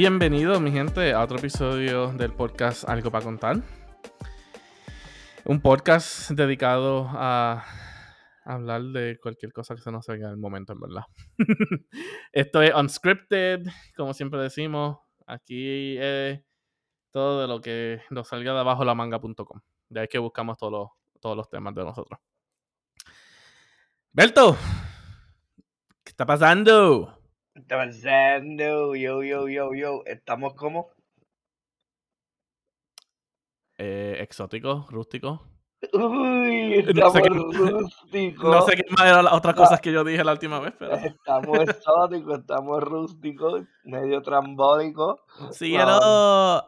Bienvenido, mi gente, a otro episodio del podcast Algo para Contar. Un podcast dedicado a hablar de cualquier cosa que se nos salga en el momento, en verdad. Esto es Unscripted, como siempre decimos. Aquí es todo de lo que nos salga de abajo la manga.com. De ahí que buscamos todos los temas de nosotros. ¡Berto! ¿Qué está pasando? Yo. ¿Estamos como? Exóticos, rústicos. Uy, estamos rústicos. No sé qué más eran las otras cosas que yo dije la última vez, pero... Estamos exóticos, estamos rústicos, medio trambólicos. Síguelo.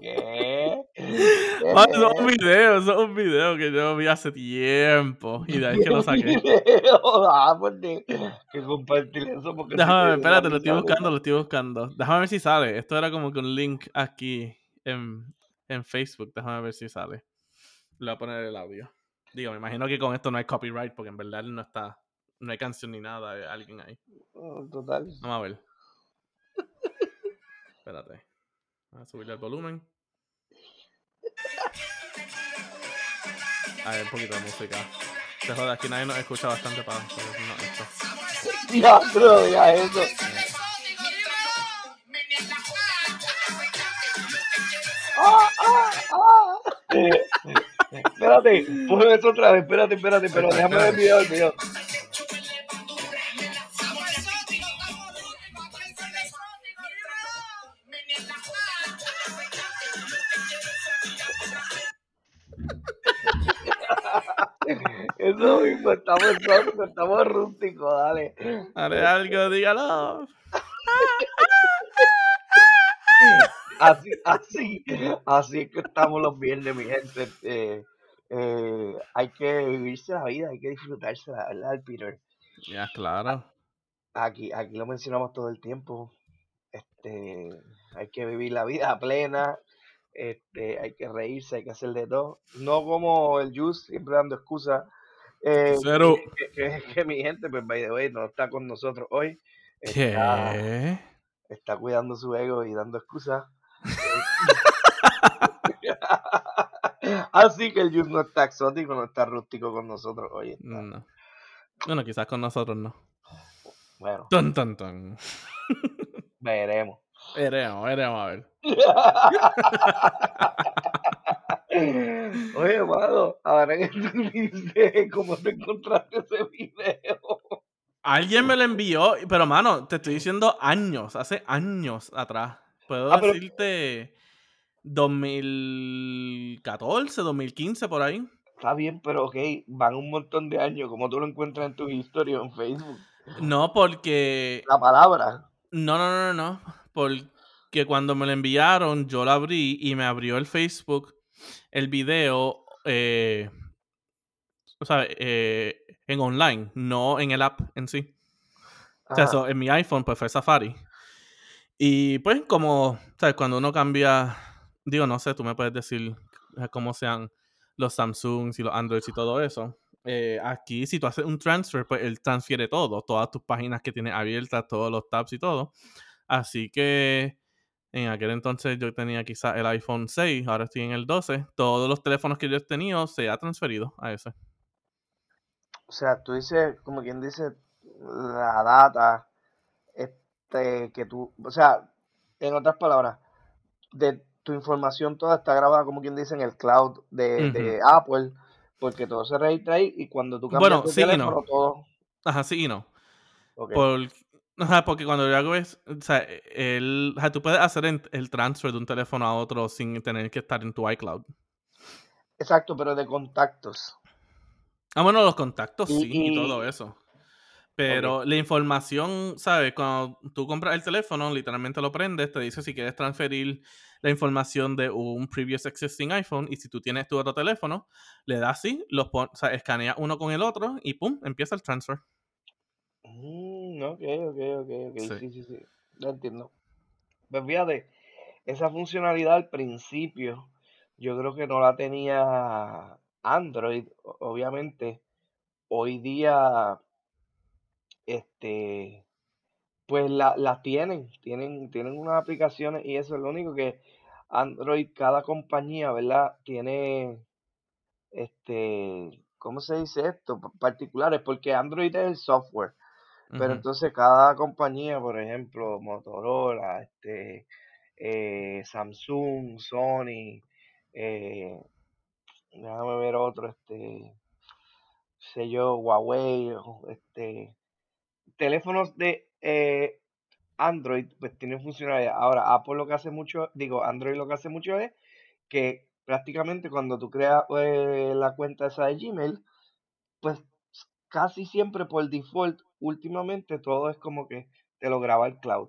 ¿Qué? Man, eso es un video que yo vi hace tiempo y de ahí que lo saqué. Que compartir eso porque... Déjame, espérate, lo estoy buscando. Déjame ver si sale. Esto era como que un link aquí en Facebook. Déjame ver si sale. Le voy a poner el audio. Digo, me imagino que con esto no hay copyright porque en verdad no hay canción ni nada de alguien ahí. Total. Vamos a ver. Espérate. Voy a subirle el volumen. A ver, un poquito de música. Te jodas, aquí nadie nos escucha bastante para no esto. Diablo, ya eso. Espérate, ponme eso otra vez. Espérate, pero déjame ver el video. Eso mismo, estamos rústicos, dale. Dale algo, dígalo. Así es que estamos los viernes, mi gente. Hay que vivirse la vida, hay que disfrutarse, ¿verdad, Peter? Ya, claro. Aquí lo mencionamos todo el tiempo. Hay que vivir la vida plena. Hay que reírse, hay que hacer de todo. No como el Juice, siempre dando excusas. Cero. Que mi gente, pues, by the way, no está con nosotros hoy. Está cuidando su ego y dando excusas. Así que el Juice no está exótico, no está rústico con nosotros hoy. No. Bueno, quizás con nosotros no. Bueno. Ton. Veremos, a ver. Oye, mano, ahora que tú dices cómo te encontraste ese video. Alguien me lo envió, pero mano, te estoy diciendo hace años atrás. Puedo decirte 2014, 2015, por ahí. Está bien, pero ok, van un montón de años. ¿Cómo tú lo encuentras en tu historia en Facebook? No, porque... La palabra. No. Porque cuando me lo enviaron, yo la abrí y me abrió el Facebook el video en online, no en el app en sí. Ah. O sea, eso, en mi iPhone pues fue Safari. Y pues como, ¿sabes? Cuando uno cambia, digo, no sé, tú me puedes decir cómo sean los Samsungs y los Androids y todo eso. Aquí si tú haces un transfer, pues él transfiere todo, todas tus páginas que tienes abiertas, todos los tabs y todo. Así que en aquel entonces yo tenía quizás el iPhone 6, ahora estoy en el 12. Todos los teléfonos que yo he tenido se ha transferido a ese. O sea, tú dices, como quien dice, la data que tú... O sea, en otras palabras, de tu información toda está grabada, como quien dice, en el cloud de Apple, porque todo se registra ahí y cuando tú cambias tu teléfono, no. Todo... Ajá, sí y no. Okay. Porque cuando yo hago eso, o sea, tú puedes hacer el transfer de un teléfono a otro sin tener que estar en tu iCloud. Exacto, pero de contactos. Ah, bueno, los contactos y todo eso. Pero okay. La información, ¿sabes? Cuando tú compras el teléfono, literalmente lo prendes, te dice si quieres transferir la información de un previous existing iPhone y si tú tienes tu otro teléfono, le das así, escaneas uno con el otro y ¡pum! Empieza el transfer. Ok. Sí. Lo entiendo. Pues fíjate, esa funcionalidad al principio, yo creo que no la tenía Android, obviamente. Hoy día pues las tienen unas aplicaciones y eso es lo único que Android, cada compañía, ¿verdad? Tiene, ¿cómo se dice esto? Particulares, porque Android es el software, pero entonces cada compañía, por ejemplo, Motorola, Samsung, Sony, déjame ver otro, sé yo, Huawei, teléfonos de Android, pues tienen funcionalidad. Ahora, Android lo que hace mucho es que prácticamente cuando tú creas la cuenta esa de Gmail, pues casi siempre por default, últimamente todo es como que te lo graba el cloud.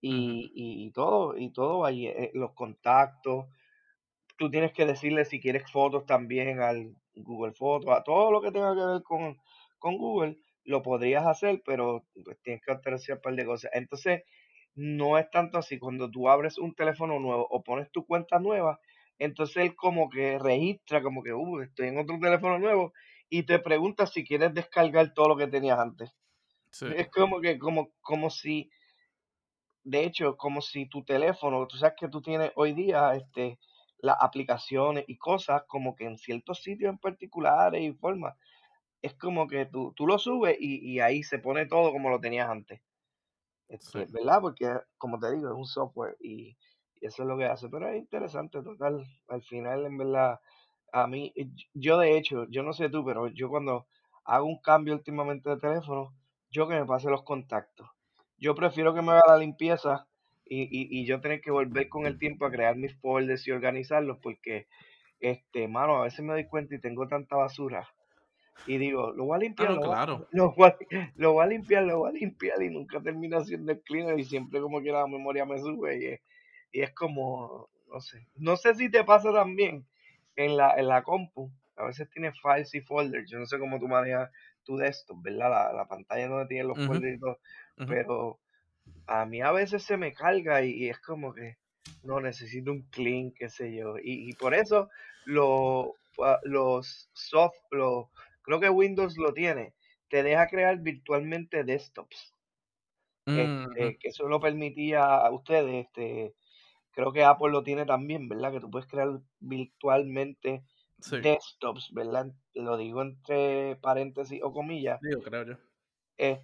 Y todo ahí, los contactos, tú tienes que decirle si quieres fotos también al Google Fotos, a todo lo que tenga que ver con Google, lo podrías hacer, pero pues tienes que alterar un par de cosas. Entonces, no es tanto así. Cuando tú abres un teléfono nuevo o pones tu cuenta nueva, entonces él como que registra, como que, estoy en otro teléfono nuevo, y te pregunta si quieres descargar todo lo que tenías antes. Sí. Es como que, como si, de hecho, como si tu teléfono, tú sabes que tú tienes hoy día, las aplicaciones y cosas, como que en ciertos sitios en particulares y formas, es como que tú lo subes y ahí se pone todo como lo tenías antes. Sí. ¿Verdad? Porque, como te digo, es un software y eso es lo que hace. Pero es interesante, total. Al final, en verdad, a mí, yo de hecho, yo no sé tú, pero yo cuando hago un cambio últimamente de teléfono, yo que me pase los contactos. Yo prefiero que me haga la limpieza y yo tener que volver con el tiempo a crear mis folders y organizarlos porque, mano, a veces me doy cuenta y tengo tanta basura. Y digo, lo voy a limpiar, lo voy a limpiar, y nunca termino haciendo el cleaner y siempre como que la memoria me sube y es como, no sé si te pasa también en la compu, a veces tienes files y folders, yo no sé cómo tú manejas tu desktop, ¿verdad? La pantalla donde tienes los folders y todo, pero a mí a veces se me carga y es como que no necesito un clean, qué sé yo, y por eso los creo que Windows lo tiene, te deja crear virtualmente desktops, que eso lo permitía a ustedes, creo que Apple lo tiene también, ¿verdad? Que tú puedes crear virtualmente desktops, ¿verdad? Lo digo entre paréntesis o comillas. Digo, creo yo. Que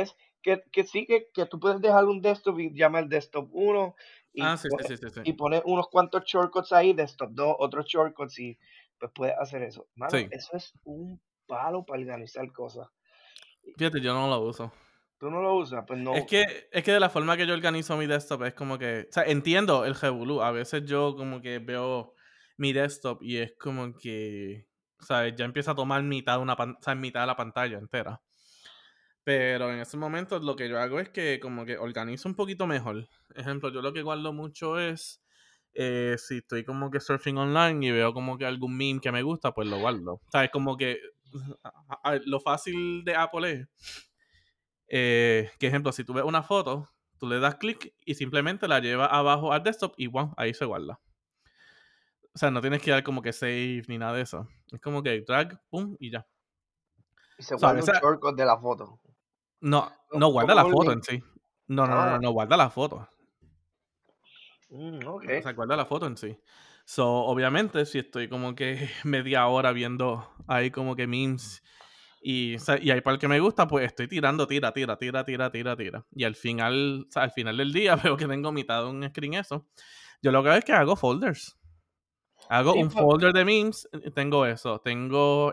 es, que sí, que tú puedes dejar un desktop y llamar desktop 1 y poner unos cuantos shortcuts ahí, desktop 2, otros shortcuts y pues puedes hacer eso. Mano, eso es un palo para organizar cosas. Fíjate, yo no lo uso. ¿Tú no lo usas? Pues no. Es que de la forma que yo organizo mi desktop es como que... O sea, entiendo el revolú. A veces yo como que veo mi desktop y es como que... O sea, ya empieza a tomar mitad de la pantalla entera. Pero en ese momento lo que yo hago es que como que organizo un poquito mejor. Ejemplo, yo lo que guardo mucho es... si estoy como que surfing online y veo como que algún meme que me gusta, pues lo guardo. O sea, es como que lo fácil de Apple es que, ejemplo, si tú ves una foto, tú le das clic y simplemente la llevas abajo al desktop y ¡guau! Ahí se guarda. O sea, no tienes que dar como que save ni nada de eso. Es como que drag, pum, y ya. Y se guarda un shortcut de la foto. No guarda la foto en sí. No guarda la foto. Okay. O sea, guarda la foto en sí. So, obviamente, si estoy como que media hora viendo ahí como que memes y hay para el que me gusta, pues estoy tirando, tira. Y al final del día veo que tengo mitad de un screen eso. Yo lo que hago es que hago folders. Hago un folder de memes, tengo eso.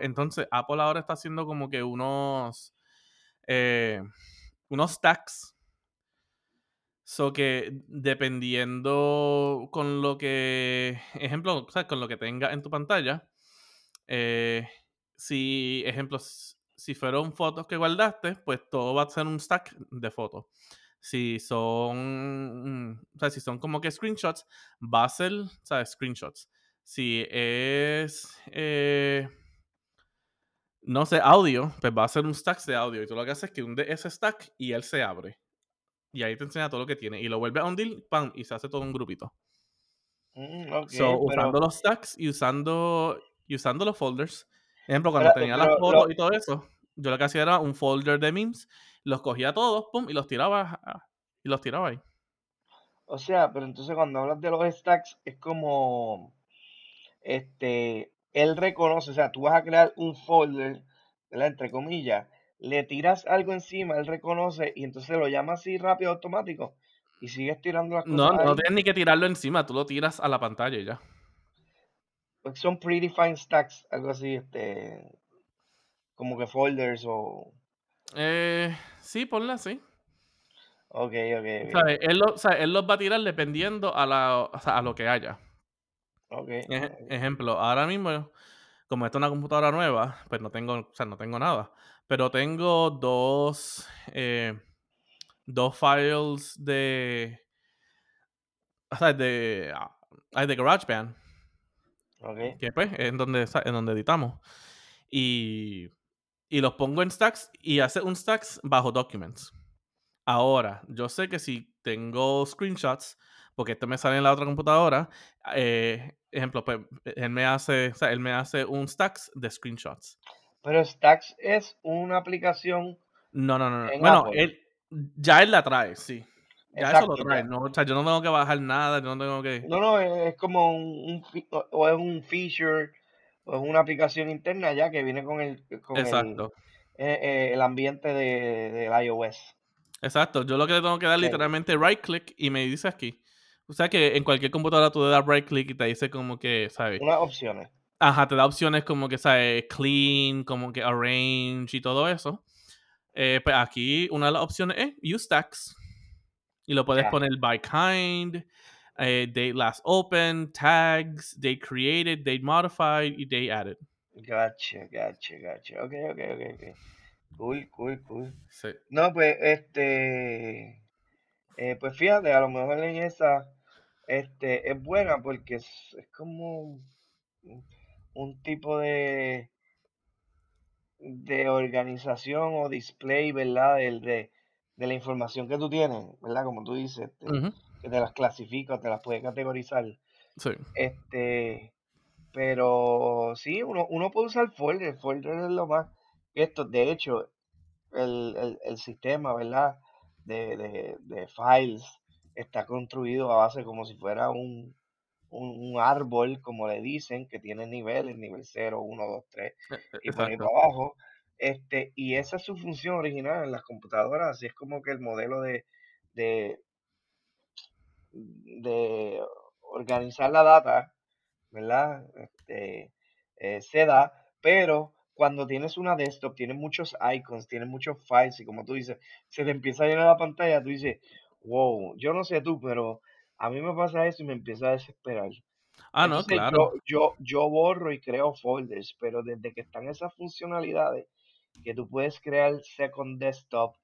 Entonces, Apple ahora está haciendo como que unos stacks. So que dependiendo con lo que, ejemplo, o sea, con lo que tenga en tu pantalla, si, ejemplo, si fueron fotos que guardaste, pues todo va a ser un stack de fotos. Si son como que screenshots, va a ser, o sea, screenshots. Si es, no sé, audio, pues va a ser un stack de audio. Y tú lo que haces es que hundes ese stack y él se abre. Y ahí te enseña todo lo que tiene. Y lo vuelve a hundir, ¡pam! Y se hace todo un grupito. Okay, so, usando los stacks y usando los folders. Por ejemplo, cuando tenía las fotos y todo eso, Yo lo que hacía era un folder de memes, los cogía todos, pum, y los tiraba ahí. O sea, pero entonces cuando hablas de los stacks, es como, él reconoce, o sea, tú vas a crear un folder, ¿verdad? Entre comillas, le tiras algo encima, él reconoce, y entonces lo llama así rápido, automático, y sigues tirando las cosas. No tienes ni que tirarlo encima, tú lo tiras a la pantalla y ya. Pues son predefined stacks, algo así, como que folders o... sí, ponla así. Okay. ¿Sabe? Él los va a tirar dependiendo a lo que haya. Okay. Ejemplo, ahora mismo, como esta es una computadora nueva, pues no tengo nada. Pero tengo dos files de GarageBand. Okay. Que pues es en donde editamos. Y los pongo en stacks y hace un stacks bajo documents. Ahora, yo sé que si tengo screenshots, porque esto me sale en la otra computadora, ejemplo, pues, él me hace un stacks de screenshots. Pero Stacks es una aplicación. No. Bueno, él la trae, sí. Ya exacto, eso lo trae. No, o sea, yo no tengo que bajar nada, yo no tengo que... No, es como o es un feature, o es una aplicación interna ya que viene con el ambiente del iOS. Exacto, yo lo que le tengo que dar literalmente right click y me dice aquí. O sea que en cualquier computadora tú le das right click y te dice como que, ¿sabes? Unas opciones. Ajá, te da opciones como que, ¿sabes? Clean, como que arrange y todo eso. Pues aquí una de las opciones es Use Stacks. Y lo puedes poner by kind, date last open, tags, date created, date modified y date added. Gotcha. Okay. Cool. Sí. No, pues, pues fíjate, a lo mejor en esa, es buena porque es como un tipo de organización o display, ¿verdad? De la información que tú tienes, ¿verdad? Como tú dices, uh-huh, que te las clasifica, te las puedes categorizar. Sí. Pero sí, uno puede usar folder es lo más. Esto, de hecho, el sistema, ¿verdad? De files está construido a base como si fuera un árbol, como le dicen, que tiene niveles, nivel 0, 1, 2, 3, y por ahí para abajo. Y esa es su función original en las computadoras, así es como que el modelo de organizar la data, ¿verdad? Se da, pero cuando tienes una desktop, tienes muchos icons, tienes muchos files, y como tú dices, se te empieza a llenar la pantalla, tú dices, wow, yo no sé tú, pero a mí me pasa eso y me empieza a desesperar. Ah, entonces, no, claro. Yo borro y creo folders, pero desde que están esas funcionalidades, que tú puedes crear second desktop,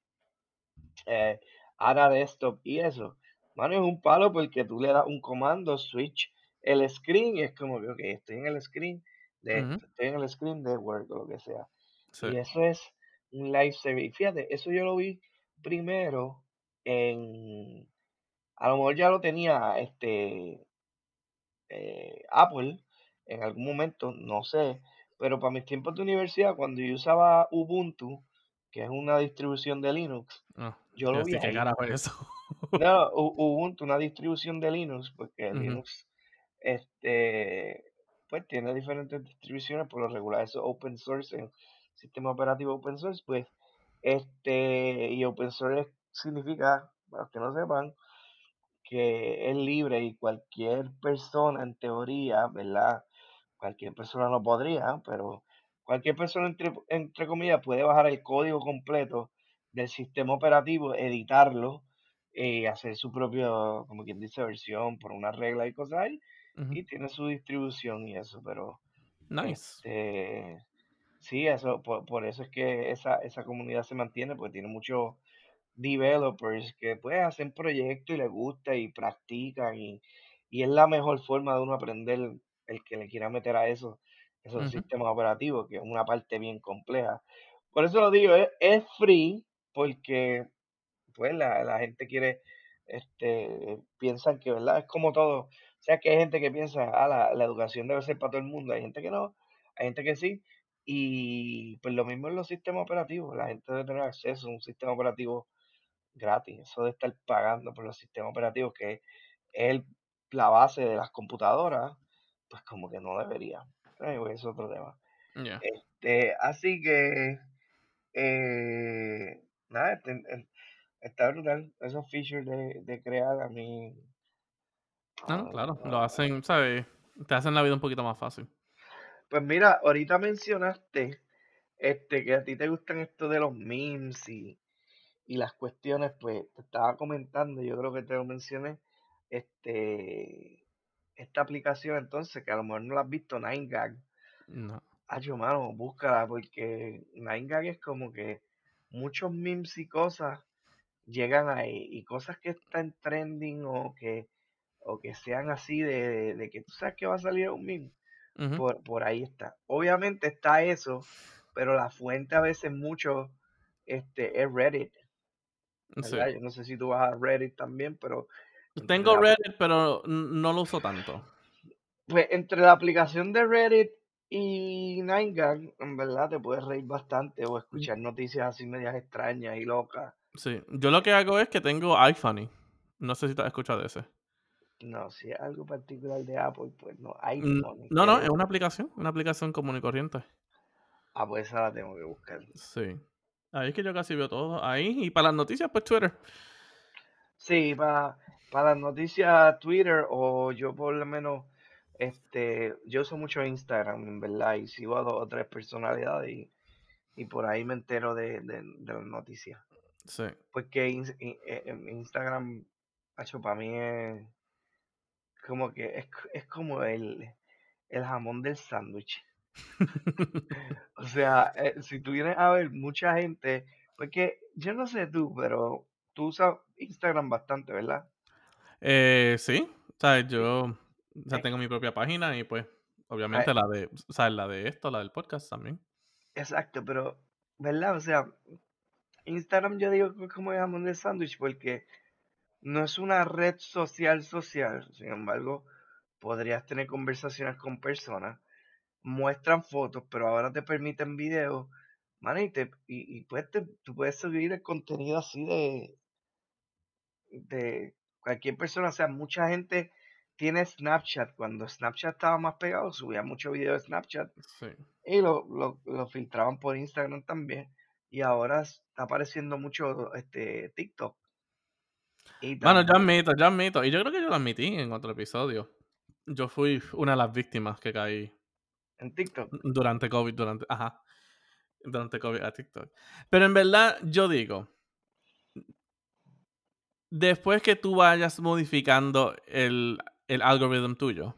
ARA desktop y eso, mano, es un palo porque tú le das un comando, switch, el screen, y es como que, ok, estoy en el screen, estoy en el screen de Word o lo que sea. Sí. Y eso es un lifesaver. Fíjate, eso yo lo vi primero en... A lo mejor ya lo tenía Apple en algún momento, no sé. Pero para mis tiempos de universidad, cuando yo usaba Ubuntu, que es una distribución de Linux, yo lo vi ahí. No, Ubuntu, una distribución de Linux, porque Linux... Pues tiene diferentes distribuciones, por lo regular eso open source, en sistema operativo open source, pues y open source significa, para los que no sepan, que es libre y cualquier persona en teoría, ¿verdad? Cualquier persona no podría, pero cualquier persona entre comillas puede bajar el código completo del sistema operativo, editarlo y hacer su propio, como quien dice, versión por una regla y cosas ahí. Y tiene su distribución y eso, pero... Nice. Sí, eso por eso es que esa comunidad se mantiene, porque tiene muchos developers que pues hacen proyectos y les gusta y practican y es la mejor forma de uno aprender el que le quiera meter a esos sistemas operativos, que es una parte bien compleja. Por eso lo digo, es free, porque pues la gente quiere, piensan que, ¿verdad? Es como todo... O sea, que hay gente que piensa, la educación debe ser para todo el mundo. Hay gente que no, hay gente que sí, Y pues lo mismo en los sistemas operativos, la gente debe tener acceso a un sistema operativo gratis. Eso de estar pagando por los sistemas operativos, que es la base de las computadoras, pues como que no debería. Anyway, eso es otro tema. Yeah. Así que nada, está brutal esos features de crear. A mí no, claro, lo hacen, ¿sabes? Te hacen la vida un poquito más fácil. Pues mira, ahorita mencionaste que a ti te gustan esto de los memes y las cuestiones. Pues te estaba comentando, yo creo que te lo mencioné, esta aplicación, entonces, que a lo mejor no la has visto, 9GAG. No. Acho, mano, búscala, porque 9GAG es como que muchos memes y cosas llegan ahí, y cosas que están trending o que sean así de que tú sabes que va a salir un meme. Uh-huh. Por ahí está. Obviamente está eso, pero la fuente a veces mucho es Reddit. Sí. Yo no sé si tú vas a Reddit también, pero... Tengo Reddit, pero no lo uso tanto. Pues entre la aplicación de Reddit y 9GAG, en verdad te puedes reír bastante o escuchar noticias así medias extrañas y locas. Sí, yo lo que hago es que tengo iFunny. No sé si te has escuchado de ese. No, si es algo particular de Apple, pues no. iFunny. No, es una aplicación común y corriente. Ah, pues esa la tengo que buscar. Sí. Ahí es que yo casi veo todo. Ahí, y para las noticias, pues Twitter. Sí, para las noticias Twitter, o yo por lo menos, yo uso mucho Instagram, en verdad, y sigo a dos o tres personalidades y por ahí me entero de las noticias. Sí. Porque Instagram, acho, para mí es como que es como el jamón del sándwich. O sea, si tú vienes a ver mucha gente, porque yo no sé tú, pero tú usas Instagram bastante, ¿verdad? Sí, ¿sabes? Yo tengo mi propia página y pues obviamente la del podcast también. Exacto, pero ¿verdad? O sea, Instagram yo digo como el jamón del sándwich, porque no es una red social, sin embargo, podrías tener conversaciones con personas, muestran fotos, pero ahora te permiten videos, man, tú puedes subir el contenido así de cualquier persona. O sea, mucha gente tiene Snapchat. Cuando Snapchat estaba más pegado, subía mucho video de Snapchat. Sí. Y lo filtraban por Instagram también. Y ahora está apareciendo mucho TikTok. Bueno, yo admito. Y yo creo que yo lo admití en otro episodio. Yo fui una de las víctimas que caí en TikTok durante COVID, durante COVID a TikTok. Pero en verdad, yo digo, después que tú vayas modificando el algoritmo tuyo,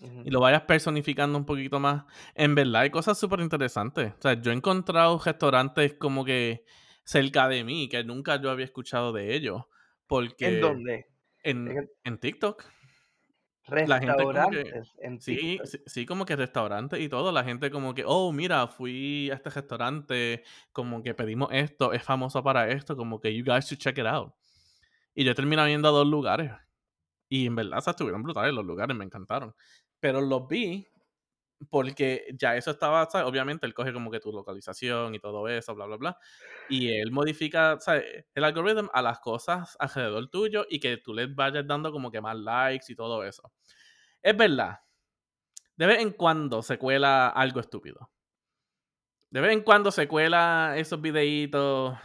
uh-huh, y lo vayas personificando un poquito más, en verdad hay cosas súper interesantes. O sea, yo he encontrado restaurantes como que cerca de mí que nunca yo había escuchado de ellos. Porque ¿en dónde? En TikTok. Restaurantes en TikTok. Sí, como que restaurantes y todo. La gente como que, oh, mira, fui a este restaurante, como que pedimos esto, es famoso para esto, como que you guys should check it out. Y yo terminé viendo a dos lugares. Y en verdad se estuvieron brutales los lugares, me encantaron. Pero los vi porque ya eso estaba, ¿sabes? Obviamente él coge como que tu localización y todo eso, bla, bla, bla. Y él modifica, ¿sabes?, el algoritmo a las cosas alrededor tuyo y que tú les vayas dando como que más likes y todo eso. Es verdad. De vez en cuando se cuela algo estúpido. De vez en cuando se cuela esos videitos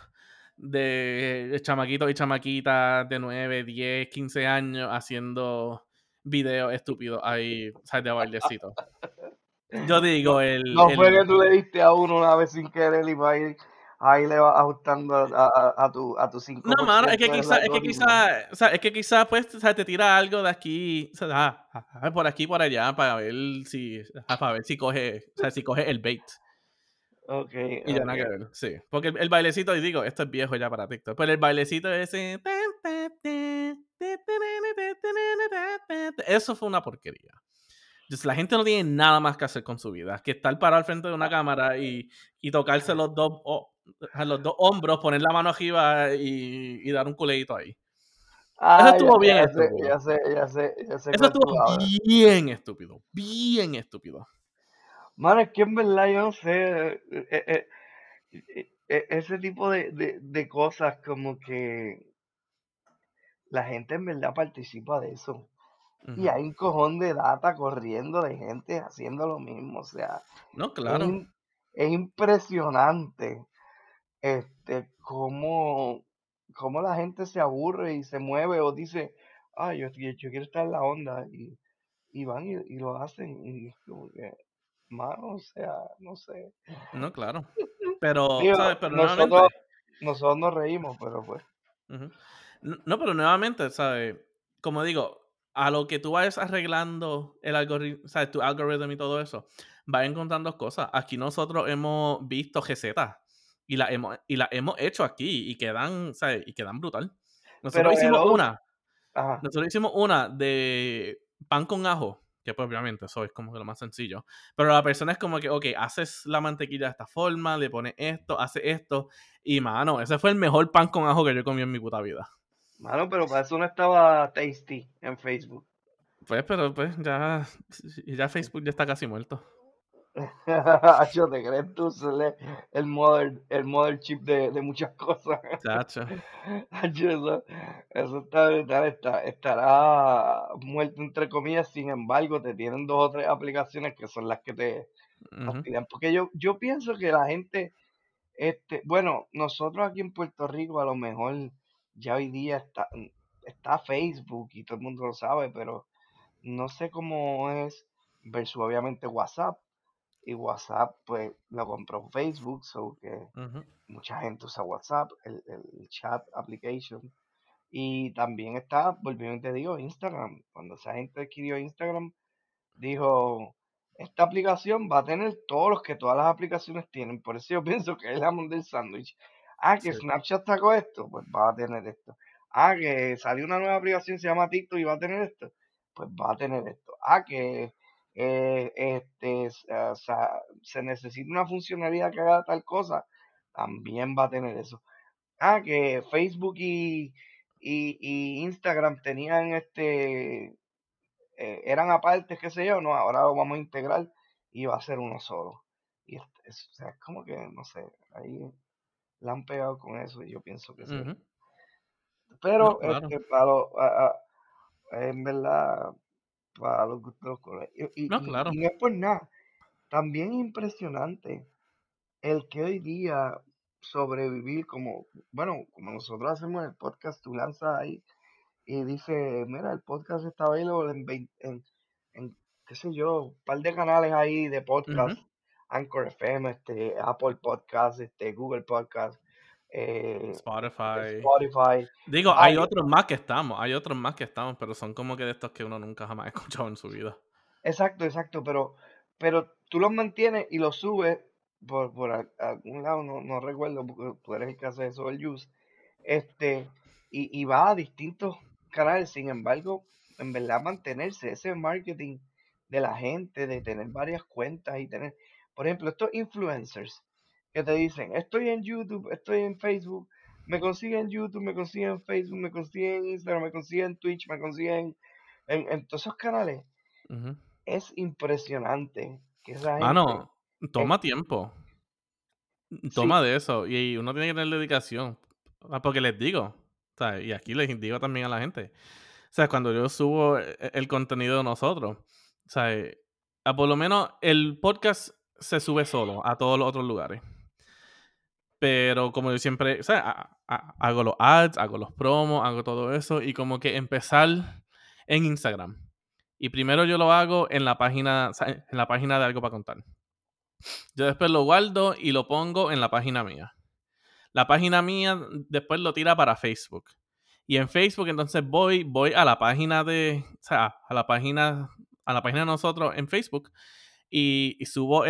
de chamaquitos y chamaquitas de 9, 10, 15 años haciendo videos estúpidos ahí, ¿sabes?, de bailecito. Yo digo, fue que tú le diste a uno una vez sin querer y ahí le vas ajustando a tu 5%. No, mano, es que quizás pues, ¿sabes?, te tira algo de aquí, por aquí, por allá, para ver si coge, ¿sabes?, si coge el bait. Okay, y ya nada que ver, sí. Porque el bailecito, y digo, esto es viejo ya para TikTok, pero el bailecito ese, eso fue una porquería. Entonces, la gente no tiene nada más que hacer con su vida que estar parado al frente de una cámara y tocarse los dos hombros, poner la mano arriba y dar un culeito ahí. Eso estuvo bien estúpido. Ya sé. Eso estuvo bien estúpido. Mano, es que en verdad yo no sé, ese tipo de cosas, como que la gente en verdad participa de eso. Uh-huh. Y hay un cojón de data corriendo de gente haciendo lo mismo, o sea, no, claro. Es impresionante cómo la gente se aburre y se mueve o dice, ah, yo quiero estar en la onda, y van y lo hacen, y es como que, mano, o sea, no sé. No, claro, pero, digo, ¿sabes? Pero nosotros nos reímos, pero pues. Uh-huh. No, pero nuevamente, ¿sabes? Como digo, a lo que tú vayas arreglando el algoritmo, ¿sabes? Tu algoritmo y todo eso, vas encontrando cosas. Aquí nosotros hemos visto recetas y las hemos hecho aquí y quedan, ¿sabes? Y quedan brutal. Nosotros hicimos una de pan con ajo, que pues obviamente eso es como que lo más sencillo. Pero la persona es como que, ok, haces la mantequilla de esta forma, le pones esto, hace esto. Y mano, ese fue el mejor pan con ajo que yo comí en mi puta vida. Mano, pero para eso no estaba Tasty en Facebook. Pero ya Facebook ya está casi muerto. Yo te crees tú, el mother chip de muchas cosas. Chacho. Eso estará muerto entre comillas, sin embargo, te tienen 2 o 3 aplicaciones que son las que te fastidian. Uh-huh. Porque yo pienso que la gente, bueno, nosotros aquí en Puerto Rico a lo mejor ya hoy día está Facebook y todo el mundo lo sabe, pero no sé cómo es versus obviamente WhatsApp. Y WhatsApp, pues, lo compró Facebook, so que uh-huh. mucha gente usa WhatsApp, el chat application. Y también está, volviendo te digo, Instagram. Cuando esa gente adquirió Instagram, dijo, esta aplicación va a tener todos los que todas las aplicaciones tienen. Por eso yo pienso que es la mano del sándwich. Ah, que sí. Snapchat sacó esto, pues va a tener esto. Ah, que salió una nueva aplicación, se llama TikTok y va a tener esto, pues va a tener esto. Ah, que... se necesita una funcionalidad que haga tal cosa, también va a tener eso. Ah, que Facebook y Instagram tenían eran apartes, qué sé yo, no, ahora lo vamos a integrar y va a ser uno solo. Y o sea, es como que, no sé, ahí la han pegado con eso y yo pienso que sí. Pero, no, claro. En verdad... para los gustos no, claro. Y no es por nada, también impresionante el que hoy día sobrevivir como nosotros hacemos el podcast, tú lanzas ahí y dices, mira, el podcast está available en qué sé yo, un par de canales ahí de podcast, uh-huh. Anchor FM, Apple Podcasts, Google Podcasts, Spotify. Digo, hay otros más que estamos, pero son como que de estos que uno nunca jamás ha escuchado en su vida. Exacto, pero tú los mantienes y los subes por algún lado, no recuerdo, porque tú eres el que hace eso, el Juice, y va a distintos canales. Sin embargo, en verdad mantenerse, ese marketing de la gente, de tener varias cuentas y tener, por ejemplo, estos influencers, que te dicen, estoy en YouTube, estoy en Facebook, me consiguen en YouTube, me consiguen en Facebook, me consiguen en Instagram, me consiguen en Twitch, me consiguen en todos esos canales. Uh-huh. Es impresionante que esa gente... Mano, toma tiempo. Toma sí. De eso. Y uno tiene que tener dedicación. Porque les digo, ¿sabes? Y aquí les digo también a la gente, o sea, cuando yo subo el contenido de nosotros, ¿sabes? Por lo menos el podcast se sube solo a todos los otros lugares. Pero como yo siempre, o sea, hago los ads, hago los promos, hago todo eso. Y como que empezar en Instagram. Y primero yo lo hago en la página, de Algo para Contar. Yo después lo guardo y lo pongo en la página mía. La página mía después lo tira para Facebook. Y en Facebook entonces voy a la página de, o sea, a la página de nosotros en Facebook. Y subo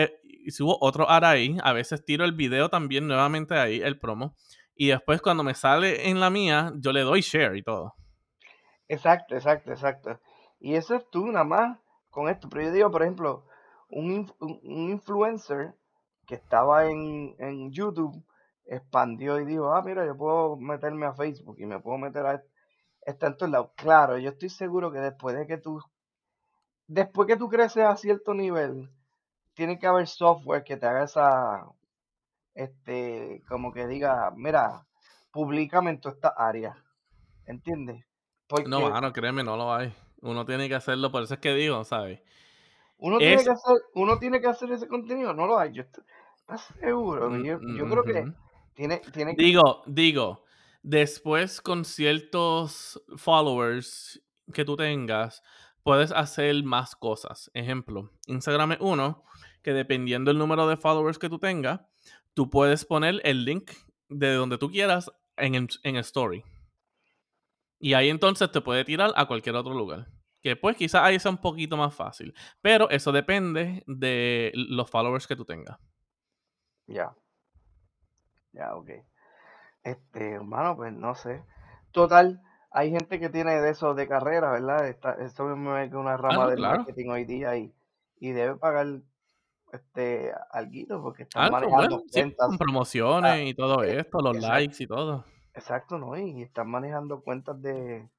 otro ad ahí. A veces tiro el video también nuevamente ahí, el promo. Y después cuando me sale en la mía, yo le doy share y todo. Exacto. Y eso es tú nada más con esto. Pero yo digo, por ejemplo, un influencer que estaba en YouTube expandió y dijo, ah, mira, yo puedo meterme a Facebook y me puedo meter a... Está en todos lados. Claro, yo estoy seguro que después que tú creces a cierto nivel, tiene que haber software que te haga esa, como que diga, mira, publícame en toda esta área, ¿entiendes? Porque no, mano, créeme, no lo hay. Uno tiene que hacerlo, por eso es que digo, ¿sabes? Uno tiene que hacer ese contenido, no lo hay. Yo estoy, ¿estás seguro? Yo creo que tiene que... Digo, después con ciertos followers que tú tengas, puedes hacer más cosas. Ejemplo, Instagram es uno que dependiendo del número de followers que tú tengas, tú puedes poner el link de donde tú quieras en Story. Y ahí entonces te puede tirar a cualquier otro lugar. Que pues quizás ahí sea un poquito más fácil. Pero eso depende de los followers que tú tengas. Ya, ok. Hermano, pues no sé. Total, hay gente que tiene de eso de carrera, ¿verdad? Esto mismo es una rama del marketing hoy día y debe pagar alguito porque están manejando cuentas. Sí, promociones y todo esto, los likes y todo. Exacto, ¿no? Y están manejando cuentas de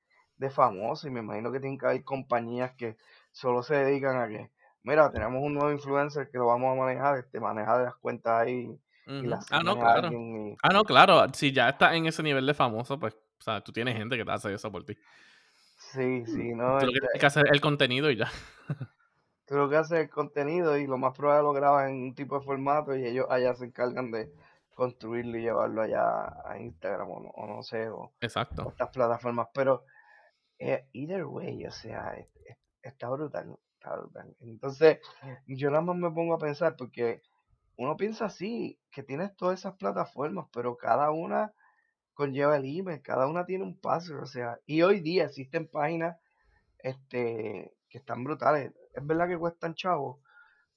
famosos y me imagino que tienen que haber compañías que solo se dedican a que, mira, tenemos un nuevo influencer que lo vamos a manejar, maneja de las cuentas ahí. Y las claro, si ya estás en ese nivel de famoso, pues, o sea, tú tienes gente que te hace eso por ti. Sí, no. Tú lo que tienes que hacer el contenido y ya. Tú lo que haces el contenido y lo más probable lo grabas en un tipo de formato y ellos allá se encargan de construirlo y llevarlo allá a Instagram o no sé, exacto, a estas plataformas. Pero, either way, o sea, está brutal, está brutal. Entonces, yo nada más me pongo a pensar porque uno piensa así, que tienes todas esas plataformas, pero cada una conlleva el email, cada una tiene un password, o sea, y hoy día existen páginas que están brutales. Es verdad que cuestan chavos,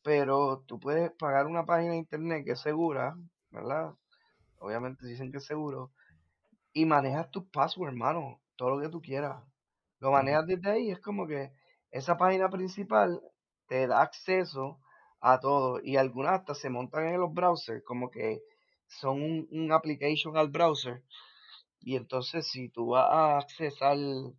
pero tú puedes pagar una página de internet que es segura, ¿verdad? Obviamente dicen que es seguro, y manejas tus passwords, hermano, todo lo que tú quieras. Lo manejas desde ahí, es como que esa página principal te da acceso a todo, y algunas hasta se montan en los browsers, como que son un application al browser, y entonces si tú vas a acceder,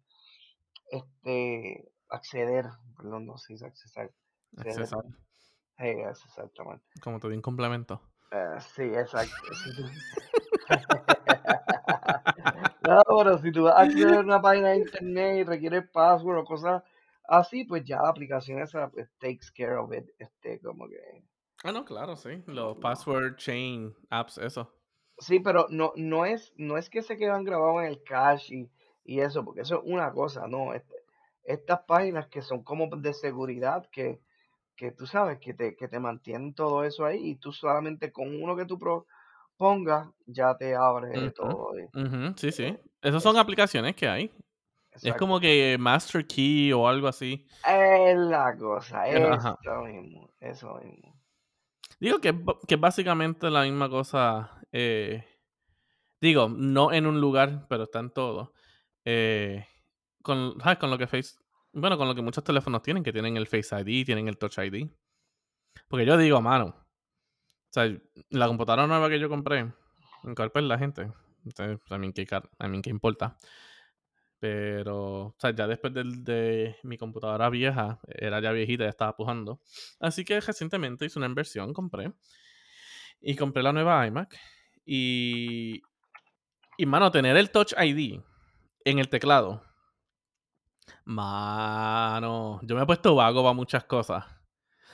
exactamente. Como te di un complemento. Sí, exacto. No, pero si tú vas a acceder a una página de internet y requieres password o cosas así, pues ya la aplicación esa pues, takes care of it, como que... no, claro, sí. Los password chain apps, eso. Sí, pero no es que se quedan grabados en el cache y eso, porque eso es una cosa, no. Estas páginas que son como de seguridad, que tú sabes, que te mantienen todo eso ahí y tú solamente con uno que tú pongas, ya te abre todo. Sí. Esas son aplicaciones que hay. Exacto. Es como que Master Key o algo así. Es la cosa, eso mismo. Digo que básicamente la misma cosa, digo, no en un lugar, pero está en todo. Con lo que con lo que muchos teléfonos tienen, que tienen el Face ID, tienen el Touch ID. Porque yo digo, mano, o sea, la computadora nueva que yo compré, en cuerpo es la gente. Entonces, ¿qué importa? Pero, o sea, ya después de mi computadora vieja, era ya viejita, ya estaba pujando. Así que recientemente hice una inversión, compré la nueva iMac. Y mano, tener el Touch ID en el teclado. Mano, yo me he puesto vago para muchas cosas.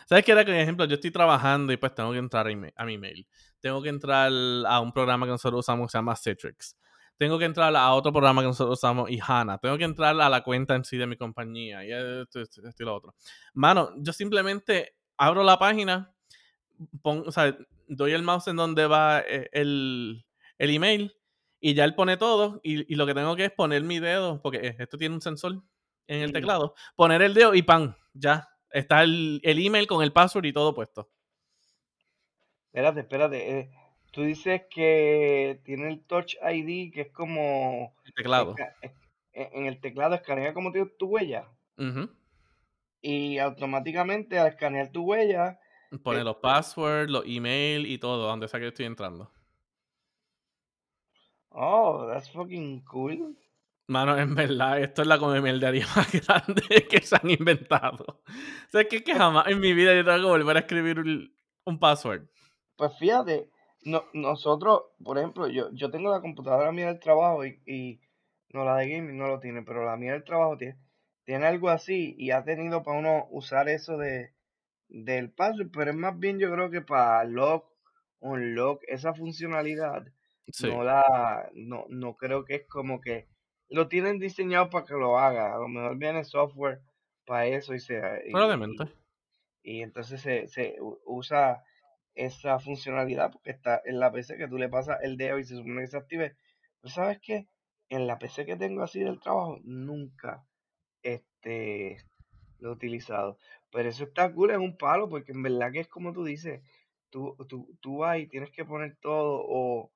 ¿Sabes qué era? Que, por ejemplo, yo estoy trabajando y pues tengo que entrar a mi mail. Tengo que entrar a un programa que nosotros usamos que se llama Citrix. Tengo que entrar a otro programa que nosotros usamos y HANA. Tengo que entrar a la cuenta en sí de mi compañía. Y esto y lo otro. Mano, yo simplemente abro la página, o sea, doy el mouse en donde va el email y ya él pone todo. Y lo que tengo que es poner mi dedo, porque esto tiene un sensor en el teclado. Poner el dedo y ¡pam! Ya. Está el email con el password y todo puesto. Espérate. Tú dices que tiene el Touch ID, que es como... el teclado. En el teclado escanea como tu huella. Uh-huh. Y automáticamente al escanear tu huella... pone los passwords, los emails y todo, donde sea que estoy entrando. Oh, that's fucking cool. Mano, en verdad, esto es la comemierdería más grande que se han inventado. O sea, que jamás en mi vida yo tengo que volver a escribir un password. Pues fíjate, nosotros, por ejemplo, yo tengo la computadora mía del trabajo y no, la de gaming no lo tiene, pero la mía del trabajo tiene algo así y ha tenido para uno usar eso del password, pero es más bien yo creo que para lock, unlock, esa funcionalidad, sí. No creo que es como que lo tienen diseñado para que lo haga. A lo mejor viene software para eso probablemente. Y entonces se usa esa funcionalidad porque está en la PC que tú le pasas el dedo y se supone que se active. Pero ¿sabes qué? En la PC que tengo así del trabajo nunca lo he utilizado. Pero eso está cool, es un palo, porque en verdad que es como tú dices, tú vas y tienes que poner todo o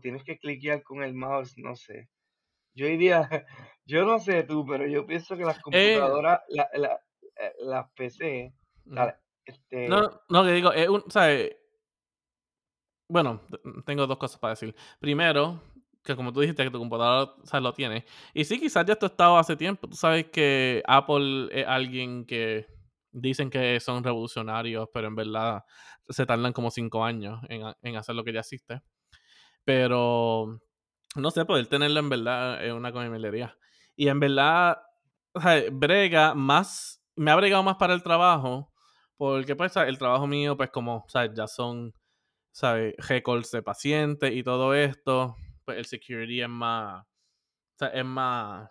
tienes que cliquear con el mouse, no sé. Yo diría, yo no sé tú, pero yo pienso que las computadoras, las PC, No, que digo, ¿sabes? Bueno, tengo dos cosas para decir. Primero, que como tú dijiste, que tu computadora, ¿sabes? Lo tiene. Y sí, quizás ya esto ha estado hace tiempo. Tú sabes que Apple es alguien que dicen que son revolucionarios, pero en verdad se tardan como 5 años en hacer lo que ya existe. Pero no sé, poder tenerlo en verdad es una comemelería. Y en verdad, o sea, me ha bregado más para el trabajo, porque pues el trabajo mío, pues como, ¿sabes? Ya son, ¿sabes? Records de pacientes y todo esto, pues el security es más, ¿sabes? Es más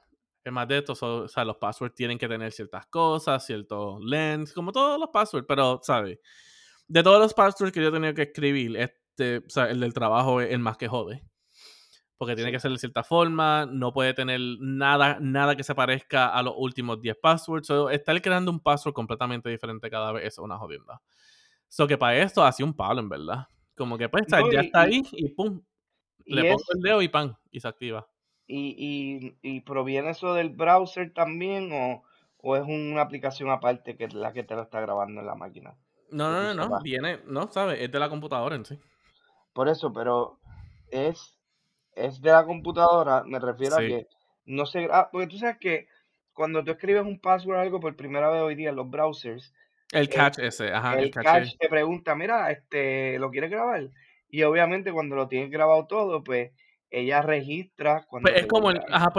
de esto, o sea, los passwords tienen que tener ciertas cosas, ciertos lengths, como todos los passwords, pero, ¿sabes? De todos los passwords que yo he tenido que escribir, o sea, el del trabajo es el más que jode. Porque tiene que ser de cierta forma, no puede tener nada que se parezca a los últimos 10 passwords. So, estar creando un password completamente diferente cada vez es una jodienda. So que para esto hacía un palo, en verdad. Como que pues ya está ahí y pum. Le pongo el dedo y pan, y se activa. ¿Y proviene eso del browser también o es una aplicación aparte que es la que te lo está grabando en la máquina? No. Viene, no, ¿sabes? Es de la computadora en sí. Por eso, pero es de la computadora, me refiero a que no se graba, porque tú sabes que cuando tú escribes un password o algo por primera vez hoy día en los browsers, el catch el catch te pregunta, mira, ¿lo quieres grabar? Y obviamente cuando lo tienes grabado todo, pues ella registra cuando pues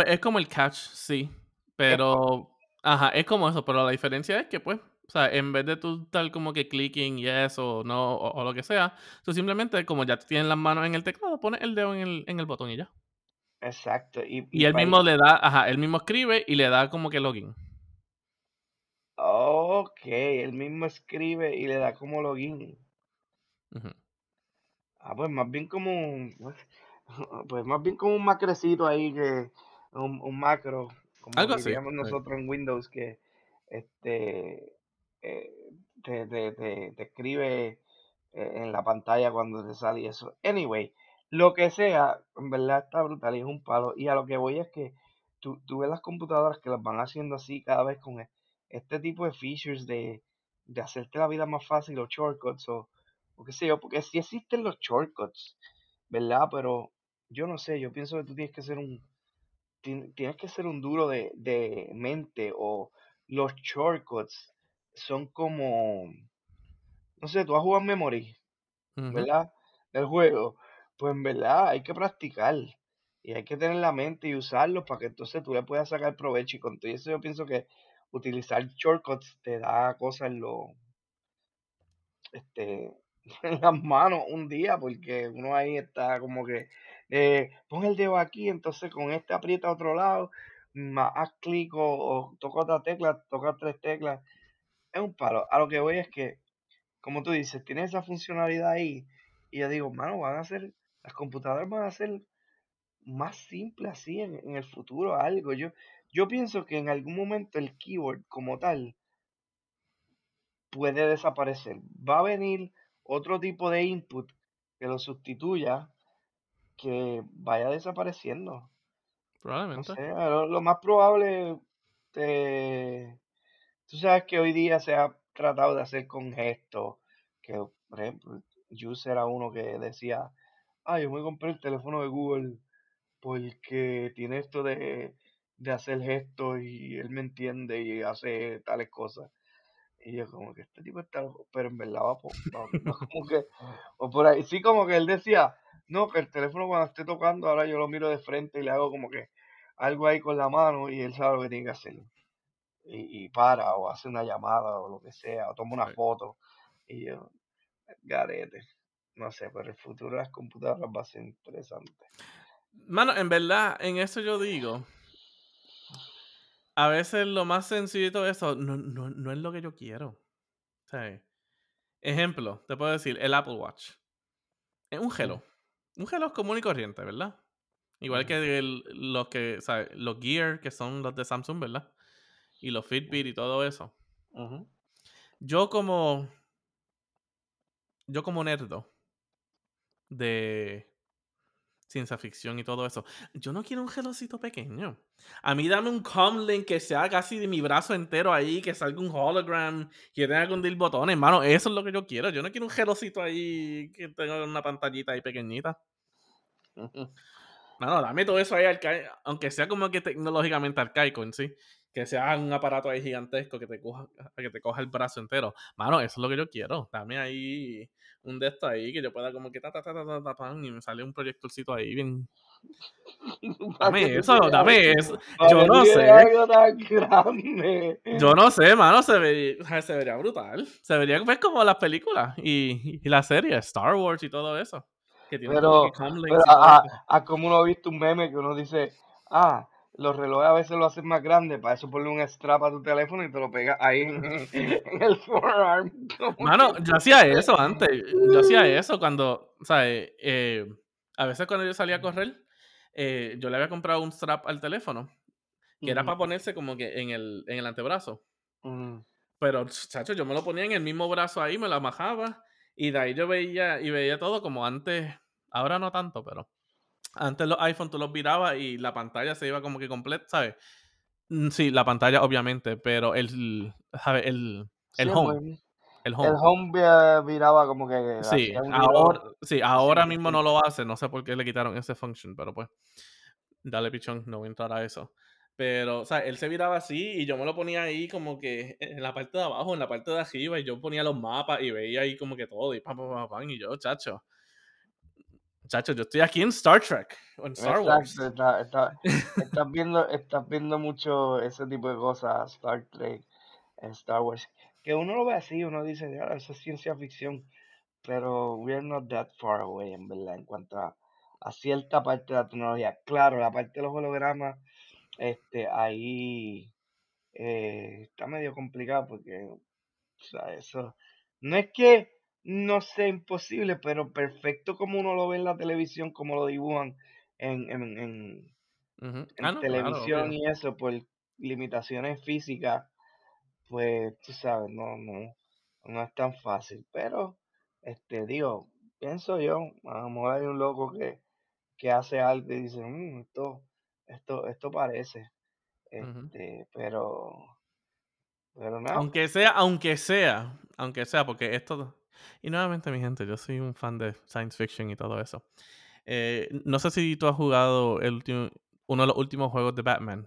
es como el catch, sí, pero es como eso, pero la diferencia es que pues, o sea, en vez de tú tal como que clicking yes o no o lo que sea, tú simplemente, como ya tienes las manos en el teclado, pones el dedo en el botón y ya. Exacto. Y él mismo le da, él mismo escribe y le da como que login. Ok, él mismo escribe y le da como login. Uh-huh. Pues más bien como un macrecito ahí, que un macro, como algo diríamos así, nosotros en Windows, que te escribe en la pantalla cuando te sale y eso. Anyway, lo que sea, en verdad está brutal y es un palo. Y a lo que voy es que tú ves las computadoras que las van haciendo así cada vez con este tipo de features de hacerte la vida más fácil, o shortcuts o qué sé yo, porque sí existen los shortcuts, ¿verdad? Pero yo no sé, yo pienso que tú tienes que ser un duro de mente, o los shortcuts son como, no sé, tú has jugado Memory, uh-huh, ¿verdad? El juego, pues en verdad hay que practicar y hay que tener la mente y usarlo para que entonces tú le puedas sacar provecho, y con todo eso yo pienso que utilizar shortcuts te da cosas en las manos un día, porque uno ahí está como que pon el dedo aquí, entonces con aprieta a otro lado, más haz clic o toca otra tecla, toca 3 teclas. Es un palo. A lo que voy es que, como tú dices, tiene esa funcionalidad ahí. Y yo digo, mano, las computadoras van a ser más simples así en el futuro, algo. Yo pienso que en algún momento el keyboard como tal puede desaparecer. Va a venir otro tipo de input que lo sustituya, que vaya desapareciendo. Probablemente. No sé, lo más probable, tú sabes que hoy día se ha tratado de hacer con gestos, que por ejemplo, Juice era uno que decía, yo me compré el teléfono de Google porque tiene esto de de hacer gestos y él me entiende y hace tales cosas. Y yo como que este tipo está loco, pero en verdad va por, no, como que, o por ahí. Sí, como que él decía, no, que el teléfono cuando esté tocando, ahora yo lo miro de frente y le hago como que algo ahí con la mano y él sabe lo que tiene que hacer. Y para, o hace una llamada o lo que sea, o toma una foto. Y yo, garete. No sé, pero el futuro de las computadoras va a ser interesante. Mano, en verdad, en eso yo digo... A veces lo más sencillito de eso no es lo que yo quiero. ¿Sabes? Ejemplo, te puedo decir, el Apple Watch. Es un reloj. Un reloj común y corriente, ¿verdad? Igual que los que, ¿sabes? Los Gear, que son los de Samsung, ¿verdad? Y los Fitbit y todo eso. Uh-huh. Yo como nerdo de ciencia ficción y todo eso, yo no quiero un gelocito pequeño. A mí dame un comlink que sea casi de mi brazo entero ahí, que salga un hologram, que tenga que hundir botones, hermano. Eso es lo que yo quiero. Yo no quiero un gelocito ahí que tenga una pantallita ahí pequeñita. Mano, dame todo eso ahí arcaico, aunque sea como que tecnológicamente arcaico en sí, que sea un aparato ahí gigantesco que te coja el brazo entero. Mano, eso es lo que yo quiero. Dame ahí un de estos ahí que yo pueda como que pan y me sale un proyectorcito ahí bien. Dame eso. Yo no sé. Algo tan grande. Yo no sé, mano. Se vería brutal. Se vería pues como las películas y las series, Star Wars y todo eso. Que tiene pero como uno ha visto un meme que uno dice, los relojes a veces lo hacen más grande, para eso ponle un strap a tu teléfono y te lo pegas ahí en el forearm. Mano, yo hacía eso antes. Yo hacía eso cuando, ¿sabes? A veces cuando yo salía a correr, yo le había comprado un strap al teléfono, que era para ponerse como que en el antebrazo. Pero, chacho, yo me lo ponía en el mismo brazo ahí, me lo amajaba, y de ahí yo veía todo como antes. Ahora no tanto, pero... Antes los iPhone tú los virabas y la pantalla se iba como que completa, ¿sabes? Sí, la pantalla obviamente, pero ¿sabes? El home. El home viraba como que... Sí, ahora mismo no lo hace. No sé por qué le quitaron ese function, pero pues... Dale, pichón, no voy a entrar a eso. Pero, o sea, él se viraba así y yo me lo ponía ahí como que en la parte de abajo, en la parte de arriba, y yo ponía los mapas y veía ahí como que todo y pam, y yo, chacho... yo estoy aquí en Star Trek o en Star Wars. Estás viendo mucho ese tipo de cosas, Star Trek, Star Wars. Que uno lo ve así, uno dice, eso es ciencia ficción. Pero we're not that far away, en verdad, en cuanto a cierta parte de la tecnología. Claro, la parte de los hologramas, ahí está medio complicado porque, o sea, eso no es que... No sé, imposible, pero perfecto como uno lo ve en la televisión, como lo dibujan en televisión, claro, y eso, por limitaciones físicas, pues, tú sabes, no es tan fácil. Pero, digo, pienso yo, a lo mejor hay un loco que hace arte y dice, esto parece, pero nada. Aunque sea, porque esto... Y nuevamente, mi gente, yo soy un fan de science fiction y todo eso. No sé si tú has jugado uno de los últimos juegos de Batman,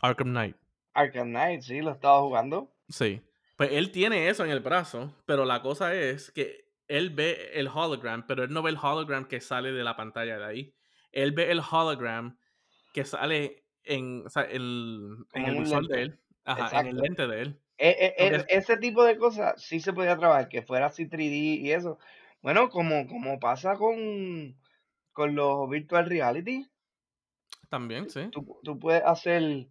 Arkham Knight. Arkham Knight, sí, lo estaba jugando. Sí, pues él tiene eso en el brazo, pero la cosa es que él ve el hologram, pero él no ve el hologram que sale de la pantalla de ahí. Él ve el hologram que sale en el visor de él. Ajá, exacto. En el lente de él. Ese tipo de cosas sí se podía trabajar, que fuera así 3D y eso. Bueno, como pasa con los virtual reality. También, sí. Tú puedes hacer,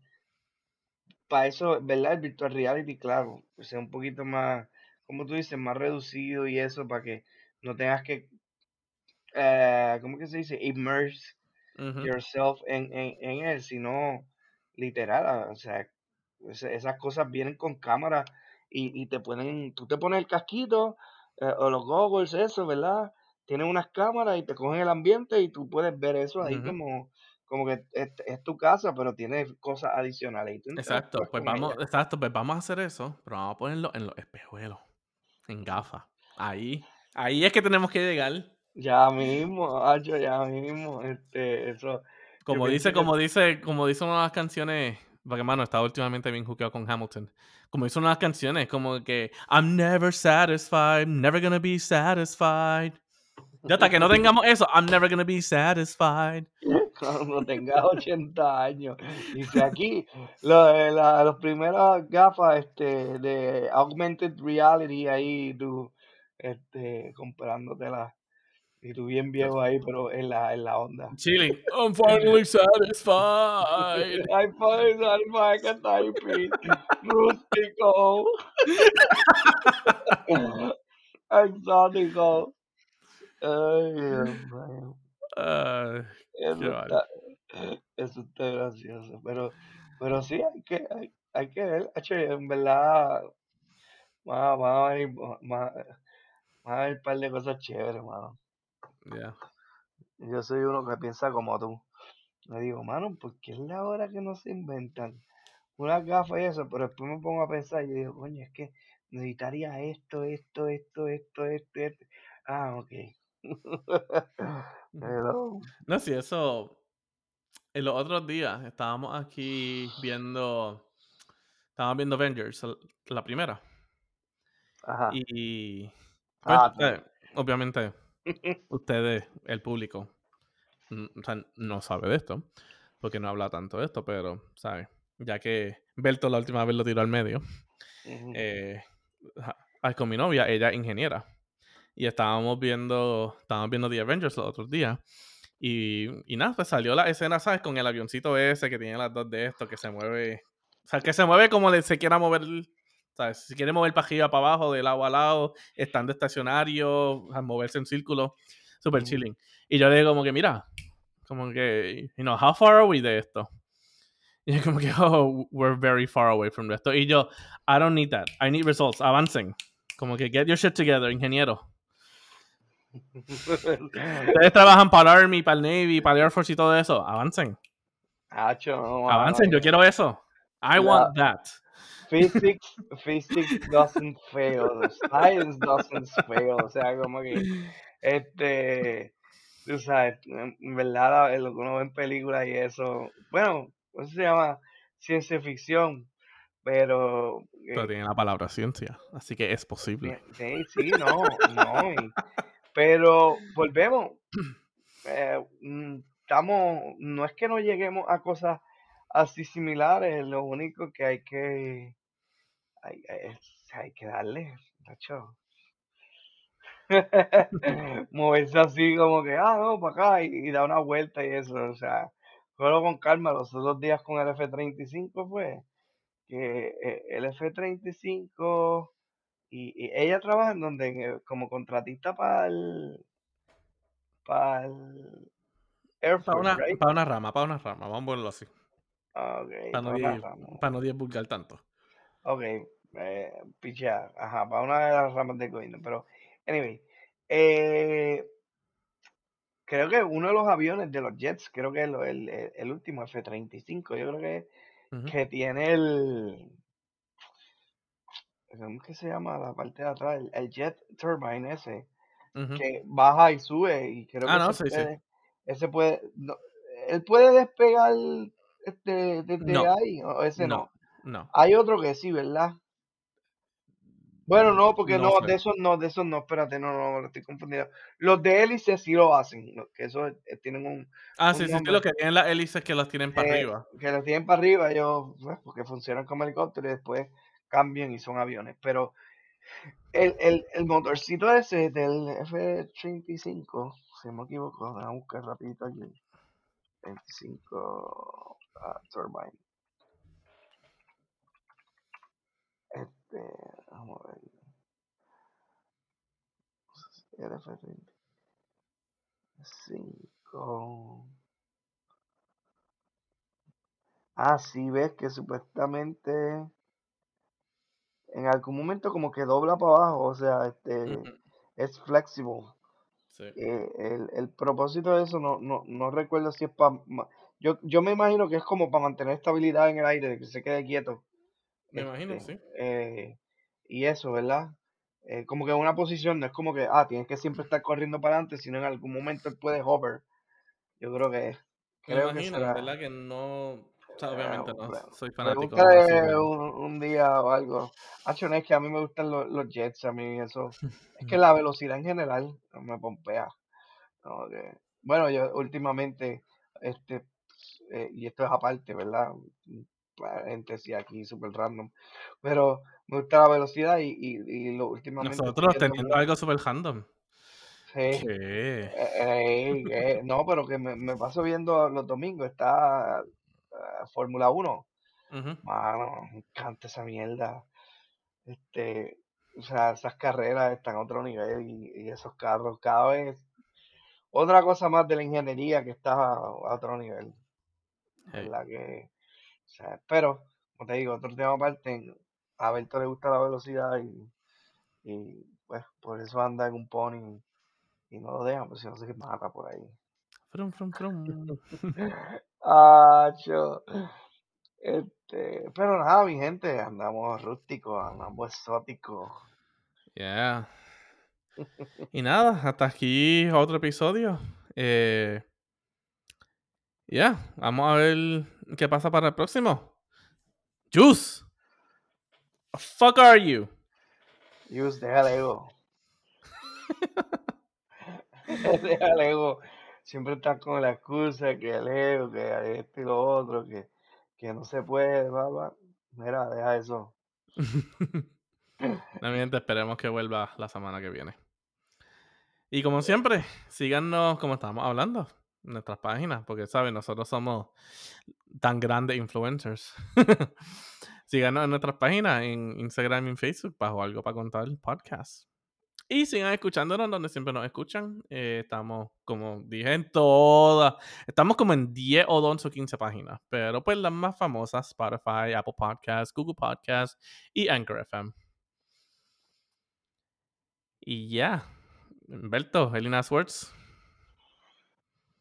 para eso, ¿verdad? El virtual reality, claro, que sea un poquito más, como tú dices, más reducido y eso, para que no tengas que, ¿cómo que se dice? Immerse yourself en él, sino literal, o sea, esas cosas vienen con cámara y te ponen, tú te pones el casquito o los goggles, eso, ¿verdad? Tienen unas cámaras y te cogen el ambiente y tú puedes ver eso ahí como que es tu casa, pero tiene cosas adicionales. Exacto, pues vamos a hacer eso, pero vamos a ponerlo en los espejuelos, en gafas. Ahí es que tenemos que llegar. Ya mismo, Hacho, eso. Como dice una de las canciones, porque hermano, estaba últimamente bien juqueado con Hamilton. Como dice una de las canciones, como que I'm never satisfied, never gonna be satisfied. Ya hasta que no tengamos eso, I'm never gonna be satisfied. Cuando tengas 80 años. Dice aquí, los primeros gafas de Augmented Reality ahí, tú comprándotelas. Y tú bien viejo ahí, pero en la onda. Chile. I'm finally satisfied. I'm finally satisfied. Can I be rústico? Exótico. Ay, Dios mío. Eso está gracioso. Pero sí, hay que ver. En verdad, va a haber un par de cosas chéveres, hermano. Yeah. Yo soy uno que piensa como tú. Le digo, mano, ¿por qué es la hora que no se inventan unas gafas y eso? Pero después me pongo a pensar y yo digo, coño, es que necesitaría esto. Ah, ok. No, sí, eso. En los otros días estábamos aquí viendo Avengers, la primera. Ajá. Y pues, obviamente ustedes, el público, o sea, no sabe de esto, porque no habla tanto de esto, pero, ¿sabes? Ya que Berto la última vez lo tiró al medio, con mi novia, ella es ingeniera, y estábamos viendo The Avengers los otros días, y nada, pues salió la escena, ¿sabes? Con el avioncito ese que tiene las dos de esto, que se mueve, o sea, que se mueve como se quiera mover. ¿Sabes? Si quieren mover para arriba, para abajo, de lado a lado, estando estacionario, a moverse en círculo, super chilling. Y yo le digo como que, mira, como que, you know, how far are we de esto? Y yo como que, oh, we're very far away from esto. Y yo, I don't need that. I need results. Avancen. Como que, get your shit together, ingeniero. Ustedes trabajan para el Army, para el Navy, para el Air Force y todo eso. Avancen. Avancen, yo quiero eso. I want that. Physics doesn't fail. Science doesn't fail. O sea, como que tú sabes, en verdad lo que uno ve en películas y eso, bueno, eso se llama ciencia ficción, pero tiene la palabra ciencia, así que es posible. Sí, no. Pero volvemos. No es que no lleguemos a cosas así similares, lo único que hay que darle, Nacho. Moverse así como que, no, para acá, y da una vuelta y eso, o sea, solo con calma. Los otros días con el F-35 fue, que el F-35, y ella trabaja en donde, como contratista para el Air Force, para una rama, vamos a ponerlo así. Okay, para no divulgar tanto. Ok, pichea, para una de las ramas del gobierno, pero anyway, creo que uno de los aviones de los jets, creo que el último F-35, yo creo que que tiene ¿cómo que se llama? La parte de atrás, el jet turbine ese, que baja y sube, y creo que ese puede, no, él puede despegar no. Ahí, o ese no. Hay otro que sí, ¿verdad? Bueno, no, porque no sé. de esos no, espérate, no, estoy confundido. Los de hélices sí lo hacen, que esos tienen un... sí, lo que tienen las hélices que las tienen para arriba. Que las tienen para arriba, ellos, pues, porque funcionan como helicópteros y después cambian y son aviones, pero el motorcito ese del F-35, si no me equivoco, voy a buscar rapidito aquí. 25 turbine. Vamos a ver. F-35. Sí, ves que supuestamente en algún momento como que dobla para abajo, o sea, es flexible. Sí. El propósito de eso no recuerdo si es para... Yo me imagino que es como para mantener estabilidad en el aire, que se quede quieto. Me imagino, sí. Y eso, ¿verdad? Como que una posición, no es como que tienes que siempre estar corriendo para adelante, sino en algún momento puedes hover. Yo creo que Creo que será. ¿Verdad? Que no... O sea, obviamente no soy fanático. Un día o algo. Achon, es que a mí me gustan los jets, a mí eso. Es que la velocidad en general me pompea. No, que, bueno, yo últimamente, y esto es aparte, ¿verdad? Paréntesis aquí, súper random. Pero me gusta la velocidad y lo últimamente... Nosotros teniendo algo súper random. Sí. No, pero que me paso viendo los domingos, está... Fórmula 1. Uh-huh. Mano, me encanta esa mierda. O sea, esas carreras están a otro nivel y esos carros cada vez. Otra cosa más de la ingeniería que está a otro nivel. Hey. La que, o sea, pero, como te digo, otro tema aparte, a Berto le gusta la velocidad y pues por eso anda en un pony y no lo dejan, porque si no se mata por ahí. Frum. Pero nada, mi gente, andamos rústicos, andamos exóticos. Yeah. Y nada, hasta aquí otro episodio. Vamos a ver qué pasa para el próximo. Juice, the fuck are you? Juice, déjale ego. Déjale ego. Siempre estás con la excusa que leo, que esto y lo otro, que no se puede, papá. Mira, deja eso. Realmente esperemos que vuelva la semana que viene. Y como siempre, síganos como estábamos hablando en nuestras páginas, porque saben, nosotros somos tan grandes influencers. Síganos en nuestras páginas, en Instagram y en Facebook, bajo Algo para Contar el podcast. Y sigan escuchándonos donde siempre nos escuchan. Estamos, como dije, en todas. Estamos como en 10 o 11 o 15 páginas. Pero pues las más famosas, Spotify, Apple Podcasts, Google Podcasts y Anchor FM. Y ya. Humberto, Elina Swartz.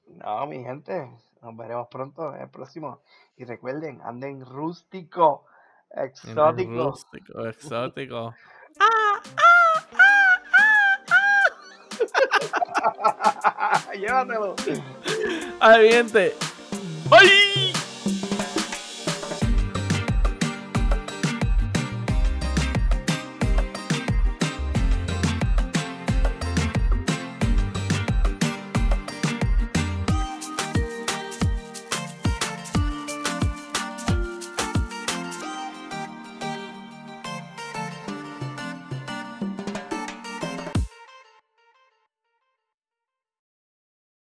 No, mi gente. Nos veremos pronto en el próximo. Y recuerden, anden rústico, exótico. Rústico, exótico. Llévatelo. Adiós, gente. Bye.